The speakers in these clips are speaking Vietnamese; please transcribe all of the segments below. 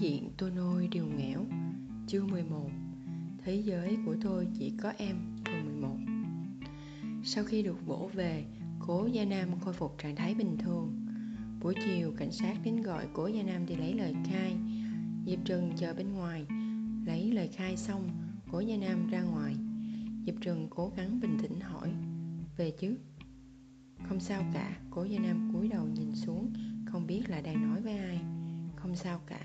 diện tôi nuôi đều nghẽo. Chương 11. Thế giới của tôi chỉ có em, phần 11. Sau khi được vỗ về, Cố Gia Nam khôi phục trạng thái bình thường. Buổi chiều, cảnh sát đến gọi Cố Gia Nam đi lấy lời khai. Diệp Trừng chờ bên ngoài. Lấy lời khai xong, Cố Gia Nam ra ngoài. Diệp Trừng cố gắng bình tĩnh hỏi: về chứ? Không sao cả. Cố Gia Nam cúi đầu nhìn xuống, không biết là đang nói với ai. Không sao cả.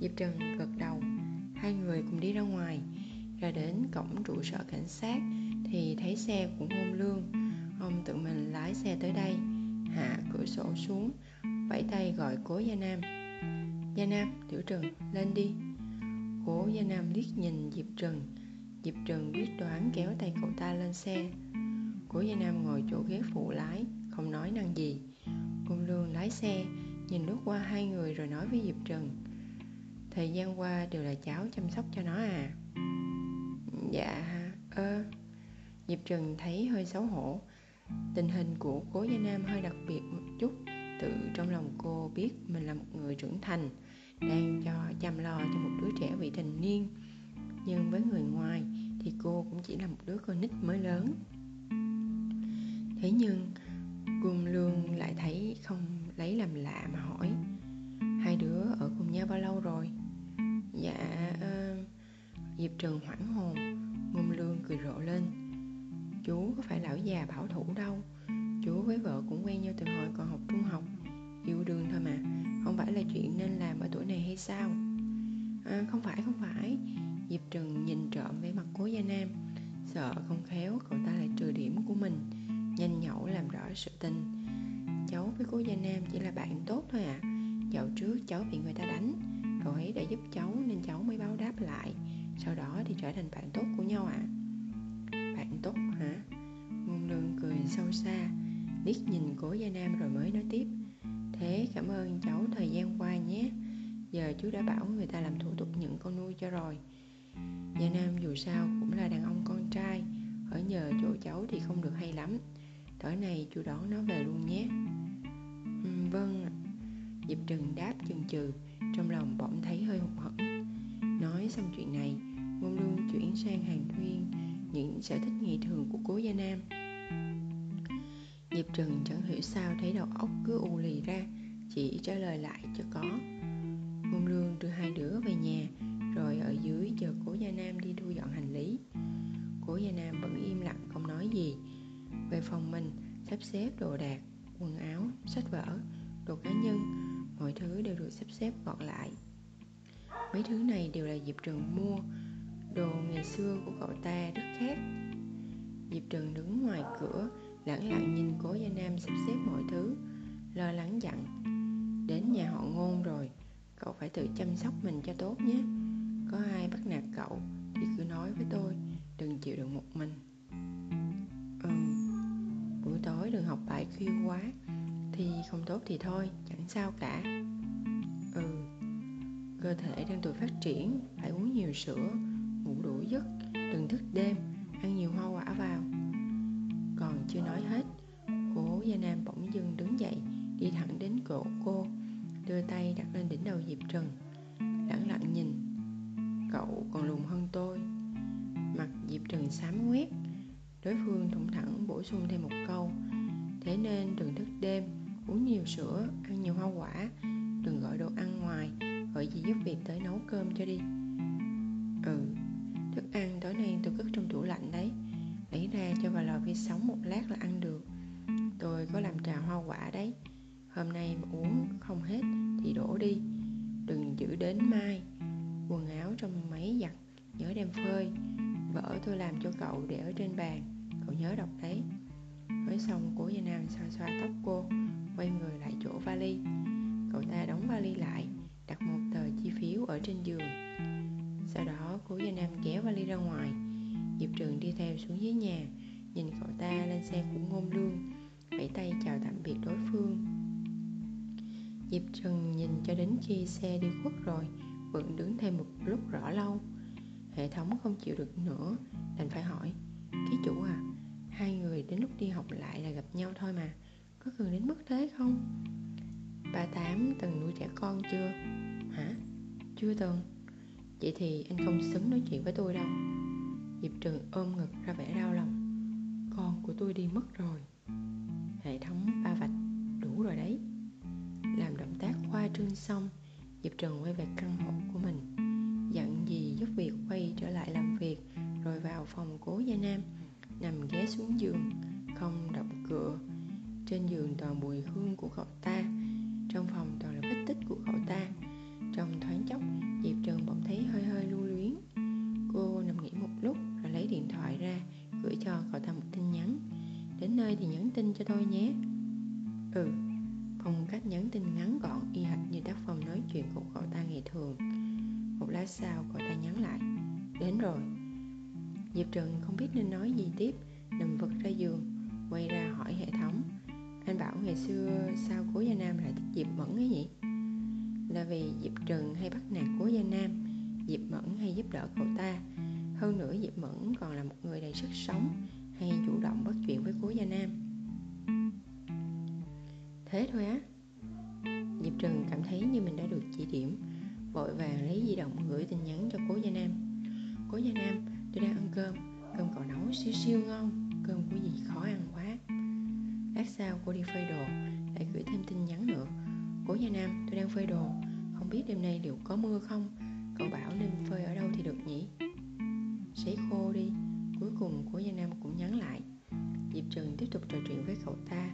Diệp Trừng gật đầu. Hai người cùng đi ra ngoài. Ra đến cổng trụ sở cảnh sát thì thấy xe của Ngôn Lương. Ông tự mình lái xe tới đây, hạ cửa sổ xuống, vẫy tay gọi Cố Gia Nam. Gia Nam, Tiểu Trừng, lên đi. Cố Gia Nam liếc nhìn Diệp Trừng. Diệp Trừng quyết đoán kéo tay cậu ta lên xe. Cố Gia Nam ngồi chỗ ghế phụ lái, không nói năng gì. Ngôn Lương lái xe, nhìn lướt qua hai người rồi nói với Diệp Trừng: thời gian qua đều là cháu chăm sóc cho nó à? Dạ. Diệp Trừng thấy hơi xấu hổ. Tình hình của Cố Gia Nam hơi đặc biệt một chút. Tự trong lòng cô biết mình là một người trưởng thành, đang chăm lo cho một đứa trẻ vị thành niên. Nhưng với người ngoài thì cô cũng chỉ là một đứa con nít mới lớn. Thế nhưng Ngôn Lương lại thấy không lấy làm lạ mà hỏi: hai đứa ở cùng nhau bao lâu rồi? Dạ. Diệp Trừng hoảng hồn. Ngôn Lương cười rộ lên: chú có phải lão già bảo thủ đâu, chú với vợ cũng quen nhau từ hồi còn học trung học, yêu đương thôi mà, không phải là chuyện nên làm ở tuổi này hay sao? Không phải. Diệp Trừng nhìn trộm vẻ mặt Cố Gia Nam, sợ không khéo cậu ta lại trừ điểm của mình, nhanh nhẩu làm rõ sự tình. Cháu với Cố Gia Nam chỉ là bạn tốt thôi ạ. Dạo trước cháu bị người ta đánh, cậu ấy đã giúp cháu nên cháu mới báo đáp lại, sau đó thì trở thành bạn tốt của nhau ạ. Bạn tốt hả? Ngôn Lương cười sâu xa, liếc nhìn Cố Gia Nam rồi mới nói tiếp: thế cảm ơn cháu thời gian qua nhé, giờ chú đã bảo người ta làm thủ tục nhận con nuôi cho rồi. Gia Nam dù sao cũng là đàn ông con trai, ở nhờ chỗ cháu thì không được hay lắm, tối nay chú đón nó về luôn nhé. Vâng. Diệp Trừng đáp chần chừ, trong lòng bỗng thấy hơi hụt hẫng. Nói xong chuyện này, Ngôn Lương chuyển sang hàn huyên những sở thích ngày thường của Cố Gia Nam. Diệp Trừng chẳng hiểu sao thấy đầu óc cứ u lì ra, chỉ trả lời lại cho có. Ngôn Lương đưa hai đứa về nhà, rồi ở dưới chờ Cố Gia Nam đi thu dọn hành lý. Cố Gia Nam vẫn im lặng không nói gì. Về phòng mình, sắp xếp đồ đạc, quần áo, sách vở, đồ cá nhân, mọi thứ đều được sắp xếp gọn lại. Mấy thứ này đều là Diệp Trừng mua, đồ ngày xưa của cậu ta rất khác. Diệp Trừng đứng ngoài cửa, lẳng lặng nhìn Cố Gia Nam sắp xếp mọi thứ, lo lắng dặn: đến nhà họ Ngôn rồi, cậu phải tự chăm sóc mình cho tốt nhé. Có ai bắt nạt cậu thì cứ nói với tôi, đừng chịu đựng một mình. Buổi tối đừng học bài khuya quá, thì không tốt thì thôi, chẳng sao cả. Cơ thể đang tuổi phát triển, phải uống nhiều sữa, ngủ đủ giấc, đừng thức đêm, ăn nhiều hoa quả vào. Còn chưa nói hết, Cố Gia Nam bỗng dưng đứng dậy, đi thẳng đến cổ cô, đưa tay đặt lên đỉnh đầu Diệp Trừng, lẳng lặng nhìn: cậu còn lùn hơn tôi. Mặt Diệp Trừng xám ngoét. Đối phương thủng thẳng bổ sung thêm một câu: thế nên đừng thức đêm, uống nhiều sữa, ăn nhiều hoa quả, đừng gọi đồ ăn ngoài, gọi gì giúp việc tới nấu cơm cho đi. Thức ăn tối nay tôi cất trong tủ lạnh đấy, lấy ra cho vào lò vi sóng một lát là ăn được. Tôi có làm trà hoa quả đấy, hôm nay mà uống không hết thì đổ đi, đừng giữ đến mai. Quần áo trong máy giặt nhớ đem phơi, vở tôi làm cho cậu để ở trên bàn, cậu nhớ đọc đấy. Nói xong, Cố Gia Nam xoa xoa tóc cô, quay người lại chỗ vali. Cậu ta đóng vali lại, đặt một tờ chi phiếu ở trên giường. Sau đó Cố Gia Nam kéo vali ra ngoài. Diệp Trừng đi theo xuống dưới nhà, nhìn cậu ta lên xe của Ngôn Lương, vẫy tay chào tạm biệt đối phương. Diệp Trừng nhìn cho đến khi xe đi khuất rồi, vẫn đứng thêm một lúc rõ lâu. Hệ thống không chịu được nữa, đành phải hỏi: ký chủ à, hai người đến lúc đi học lại là gặp nhau thôi mà, có cần đến mức thế không? Bà Tám từng nuôi trẻ con chưa? Hả? chưa từng. Vậy thì anh không xứng nói chuyện với tôi đâu. Diệp Trừng ôm ngực ra vẻ đau lòng. Con của tôi đi mất rồi. Hệ thống 3 vạch đủ rồi đấy. Làm động tác khoa trương xong, Diệp Trừng quay về căn hộ của mình, dặn dì giúp việc quay trở lại làm việc, rồi vào phòng Cố Gia Nam, nằm ghé xuống giường, không động cửa. Trên giường toàn mùi hương của cậu ta, trong phòng toàn là vết tích của cậu ta. Trong thoáng chốc, Diệp Trừng bỗng thấy hơi hơi lưu luyến. Cô nằm nghỉ một lúc rồi lấy điện thoại ra, gửi cho cậu ta một tin nhắn. Đến nơi thì nhắn tin cho tôi nhé. Ừ. Phong cách nhắn tin ngắn gọn y hệt như tác phong nói chuyện của cậu ta ngày thường. Một lát sau cậu ta nhắn lại: Đến rồi. Diệp Trừng không biết nên nói gì tiếp, nằm vật ra giường, quay ra hỏi hệ thống: Anh bảo ngày xưa sao Cố Gia Nam lại thích Diệp Mẫn ấy nhỉ? Là vì Diệp Trừng hay bắt nạt Cố Gia Nam, Diệp Mẫn hay giúp đỡ cậu ta. Hơn nữa Diệp Mẫn còn là một người đầy sức sống, hay chủ động bắt chuyện với Cố Gia Nam. Thế thôi á? Diệp Trừng cảm thấy như mình đã được chỉ điểm, vội vàng lấy di động gửi tin nhắn cho Cố Gia Nam. Cố Gia Nam, tôi đang ăn cơm, cơm cậu nấu siêu siêu ngon, cơm của dì khó ăn quá. Lát sau cô đi phơi đồ, lại gửi thêm tin nhắn nữa: Cố Gia Nam, tôi đang phơi đồ, không biết đêm nay liệu có mưa không, cậu bảo nên phơi ở đâu thì được nhỉ? Sấy khô đi. Cuối cùng Cố Gia Nam cũng nhắn lại. Diệp Trừng tiếp tục trò chuyện với cậu ta,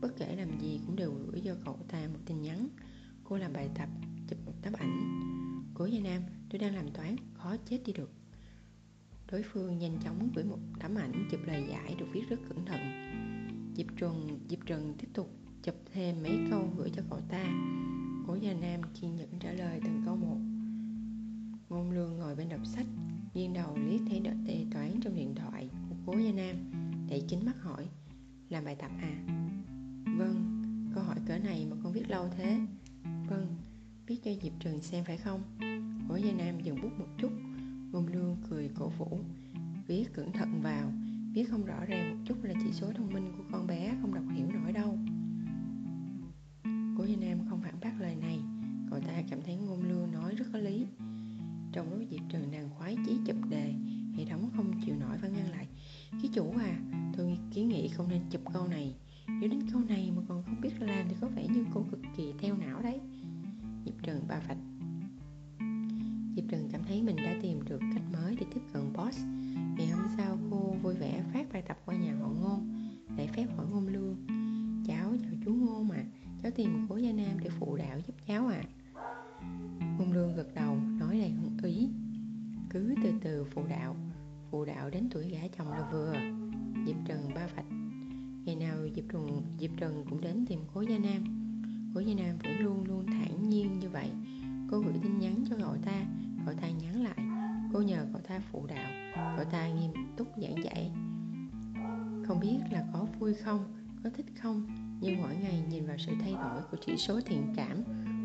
bất kể làm gì cũng đều gửi cho cậu ta một tin nhắn. Cô làm bài tập, chụp một tấm ảnh: Cố Gia Nam, tôi đang làm toán, khó chết đi được. Đối phương nhanh chóng gửi một tấm ảnh chụp lời giải được viết rất cẩn thận. Diệp Trừng tiếp tục chụp thêm mấy câu gửi cho cậu ta. Cố Gia Nam kiên nhẫn trả lời từng câu một. Ngôn Lương ngồi bên đọc sách, nghiêng đầu liếc thấy đợt đề toán trong điện thoại của Cố Gia Nam, đậy kín mắt hỏi: Làm bài tập à? Vâng. Câu hỏi cỡ này mà con viết lâu thế? Vâng. Viết cho Diệp Trừng xem phải không? Cố Gia Nam dừng bút một chút. Ngôn Lương cười cổ vũ: Viết cẩn thận vào, viết không rõ ràng một chút là chỉ số thông minh của con bé không đọc hiểu nổi đâu. Cố Gia Nam không phản bác lời này. Cậu ta cảm thấy Ngôn Lương nói rất có lý. Trong lúc Diệp Trừng đang khoái chí chụp đề, hệ thống không chịu nổi và ngăn lại: Ký chủ à, tôi kiến nghị không nên chụp câu này. Nếu đến câu này mà còn không biết làm thì có vẻ như cô cực kỳ teo não đấy. Diệp Trừng 3 vạch. Diệp Trừng cảm thấy mình đã tìm được cách mới để tiếp cận boss. Ngày hôm sau cô vui vẻ phát bài tập qua nhà họ Ngôn, lại phép hỏi Ngôn Lương: Cháu chào chú Ngôn mà, cháu tìm Cố Gia Nam để phụ đạo giúp cháu à. Ngôn Lương gật đầu, nói đầy hứng ý: Cứ từ từ phụ đạo đến tuổi gả chồng là vừa. Diệp Trừng 3 vạch. Ngày nào Diệp Trừng cũng đến tìm Cố Gia Nam. Cố Gia Nam vẫn luôn luôn thản nhiên như vậy. Cô gửi tin nhắn cho cậu ta nhắn lại. Cô nhờ cậu ta phụ đạo, cậu ta nghiêm túc giảng dạy. Không biết là có vui không, có thích không, nhưng mỗi ngày nhìn vào sự thay đổi của chỉ số thiện cảm,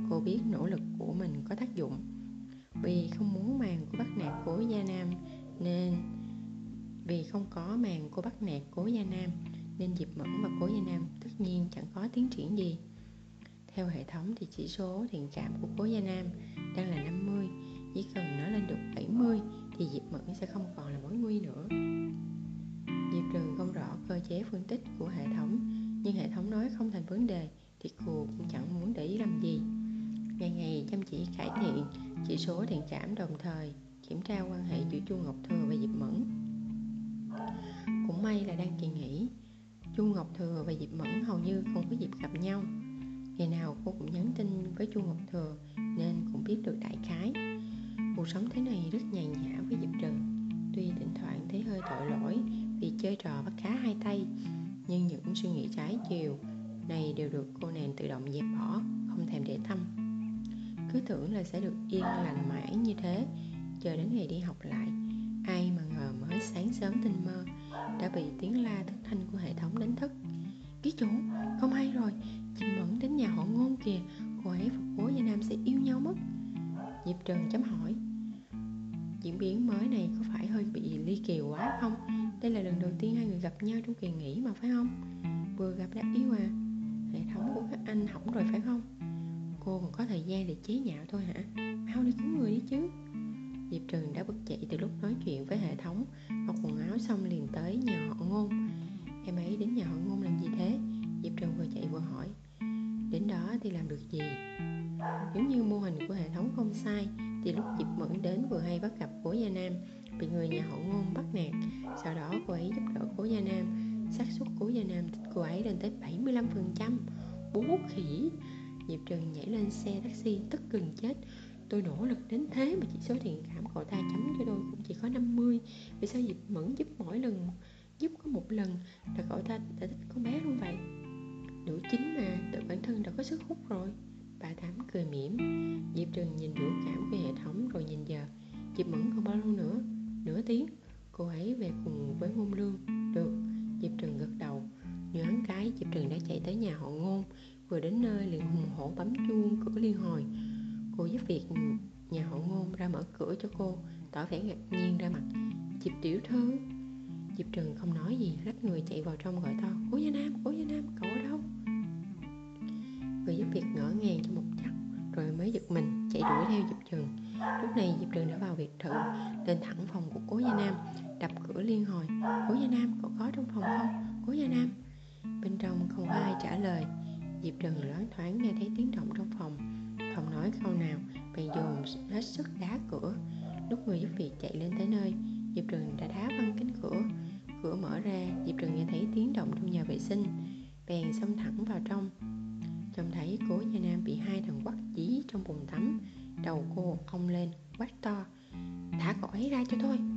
cô biết nỗ lực của mình có tác dụng. Vì không có màn cô bắt nạt Cố Gia Nam nên Diệp Mẫn và Cố Gia Nam tất nhiên chẳng có tiến triển gì. Theo hệ thống thì chỉ số thiện cảm của Cố Gia Nam đang là 50, chỉ cần nó lên được 70 thì Diệp Mẫn sẽ không còn là mối nguy nữa. Diệp Trừng không rõ cơ chế phân tích của hệ thống, nhưng hệ thống nói không thành vấn đề thì cô cũng chẳng muốn để ý làm gì. Ngày ngày chăm chỉ cải thiện chỉ số thiện cảm, đồng thời kiểm tra quan hệ giữa Chu Ngọc Thừa và Diệp Mẫn. Cũng may là đang kỳ nghỉ, Chu Ngọc Thừa và Diệp Mẫn hầu như không có dịp gặp nhau. Ngày nào cô cũng nhắn tin với Chu Ngọc Thừa nên cũng biết được đại khái. Cuộc sống thế này rất nhàn nhã với Diệp Trừng. Tuy thỉnh thoảng thấy hơi tội lỗi vì chơi trò bắt cá hai tay, nhưng những suy nghĩ trái chiều này đều được cô nàng tự động dẹp bỏ, không thèm để tâm. Cứ tưởng là sẽ được yên lành mãi như thế, chờ đến ngày đi học lại, ai mà ngờ mới sáng sớm tinh mơ đã bị tiếng la thất thanh của hệ thống đánh thức. Ký chủ, không hay rồi, Diệp Mẫn đến nhà họ Ngôn kìa, cô ấy và Cố Gia Nam sẽ yêu nhau mất. Diệp Trừng chấm hỏi: Diễn biến mới này có phải hơi bị ly kỳ quá không? Đây là lần đầu tiên hai người gặp nhau trong kỳ nghỉ mà phải không? Vừa gặp đã yêu à? Hệ thống của các anh hỏng rồi phải không? Cô còn có thời gian để chế nhạo thôi hả? Mau đi cứu người đi chứ. Diệp Trừng đã bực chạy từ lúc nói chuyện với hệ thống, mặc quần áo xong liền tới nhà họ Ngôn. Em ấy đến nhà họ Ngôn làm gì thế? Diệp Trừng vừa chạy vừa hỏi. Đến đó thì làm được gì? Nếu như mô hình của hệ thống không sai thì lúc Diệp Mẫn đến vừa hay bắt gặp Cố Gia Nam bị người nhà họ Ngôn bắt nạt. Sau đó cô ấy giúp đỡ Cố Gia Nam. Xác suất Cố Gia Nam thích cô ấy lên tới 75%. Bố khỉ! Diệp Trừng nhảy lên xe taxi tức gần chết. Tôi nỗ lực đến thế mà chỉ số thiện cảm cậu ta chấm cho tôi cũng chỉ có 50. Vì sao Diệp Mẫn giúp mỗi lần, giúp có một lần là cậu ta đã thích con bé luôn vậy? Nữ chính mà, tự bản thân đã có sức hút rồi. Bà Tám cười mỉm. Diệp Trừng nhìn biểu cảm của hệ thống rồi nhìn giờ. Diệp Mẫn còn bao lâu nữa? Nửa tiếng. Cô ấy về cùng với Ngôn Lương. Được. Diệp Trừng gật đầu. Nhoáng cái Diệp Trừng đã chạy tới nhà họ Ngôn. Vừa đến nơi liền hùng hổ bấm chuông cửa liên hồi. Cô giúp việc nhà họ Ngôn ra mở cửa cho cô, tỏ vẻ ngạc nhiên ra mặt. Diệp tiểu thư. Diệp Trừng không nói gì, lách người chạy vào trong gọi to. Cố Gia Nam, Cố Gia Nam, cậu ở đâu? Người giúp việc ngỡ ngàng cho một chốc rồi mới giật mình chạy đuổi theo Diệp Trừng. Lúc này Diệp Trừng đã vào biệt thự, lên thẳng phòng của Cố Gia Nam, đập cửa liên hồi. Cố Gia Nam, cậu có trong phòng không? Cố Gia Nam. Bên trong không có ai trả lời. Diệp Trừng loáng thoáng nghe thấy tiếng động trong phòng, không nói câu nào, bèn dồn hết sức đá cửa. Lúc người giúp việc chạy lên tới nơi, Diệp Trừng đã đá văng cánh cửa. Cửa mở ra, Diệp Trừng nghe thấy tiếng động trong nhà vệ sinh, bèn xông thẳng vào trong. Trông thấy Cố Gia Nam bị hai thằng quắt dí trong bồn tắm. Đầu cô ong lên, quát to: "Thả cậu ấy ra cho tôi!"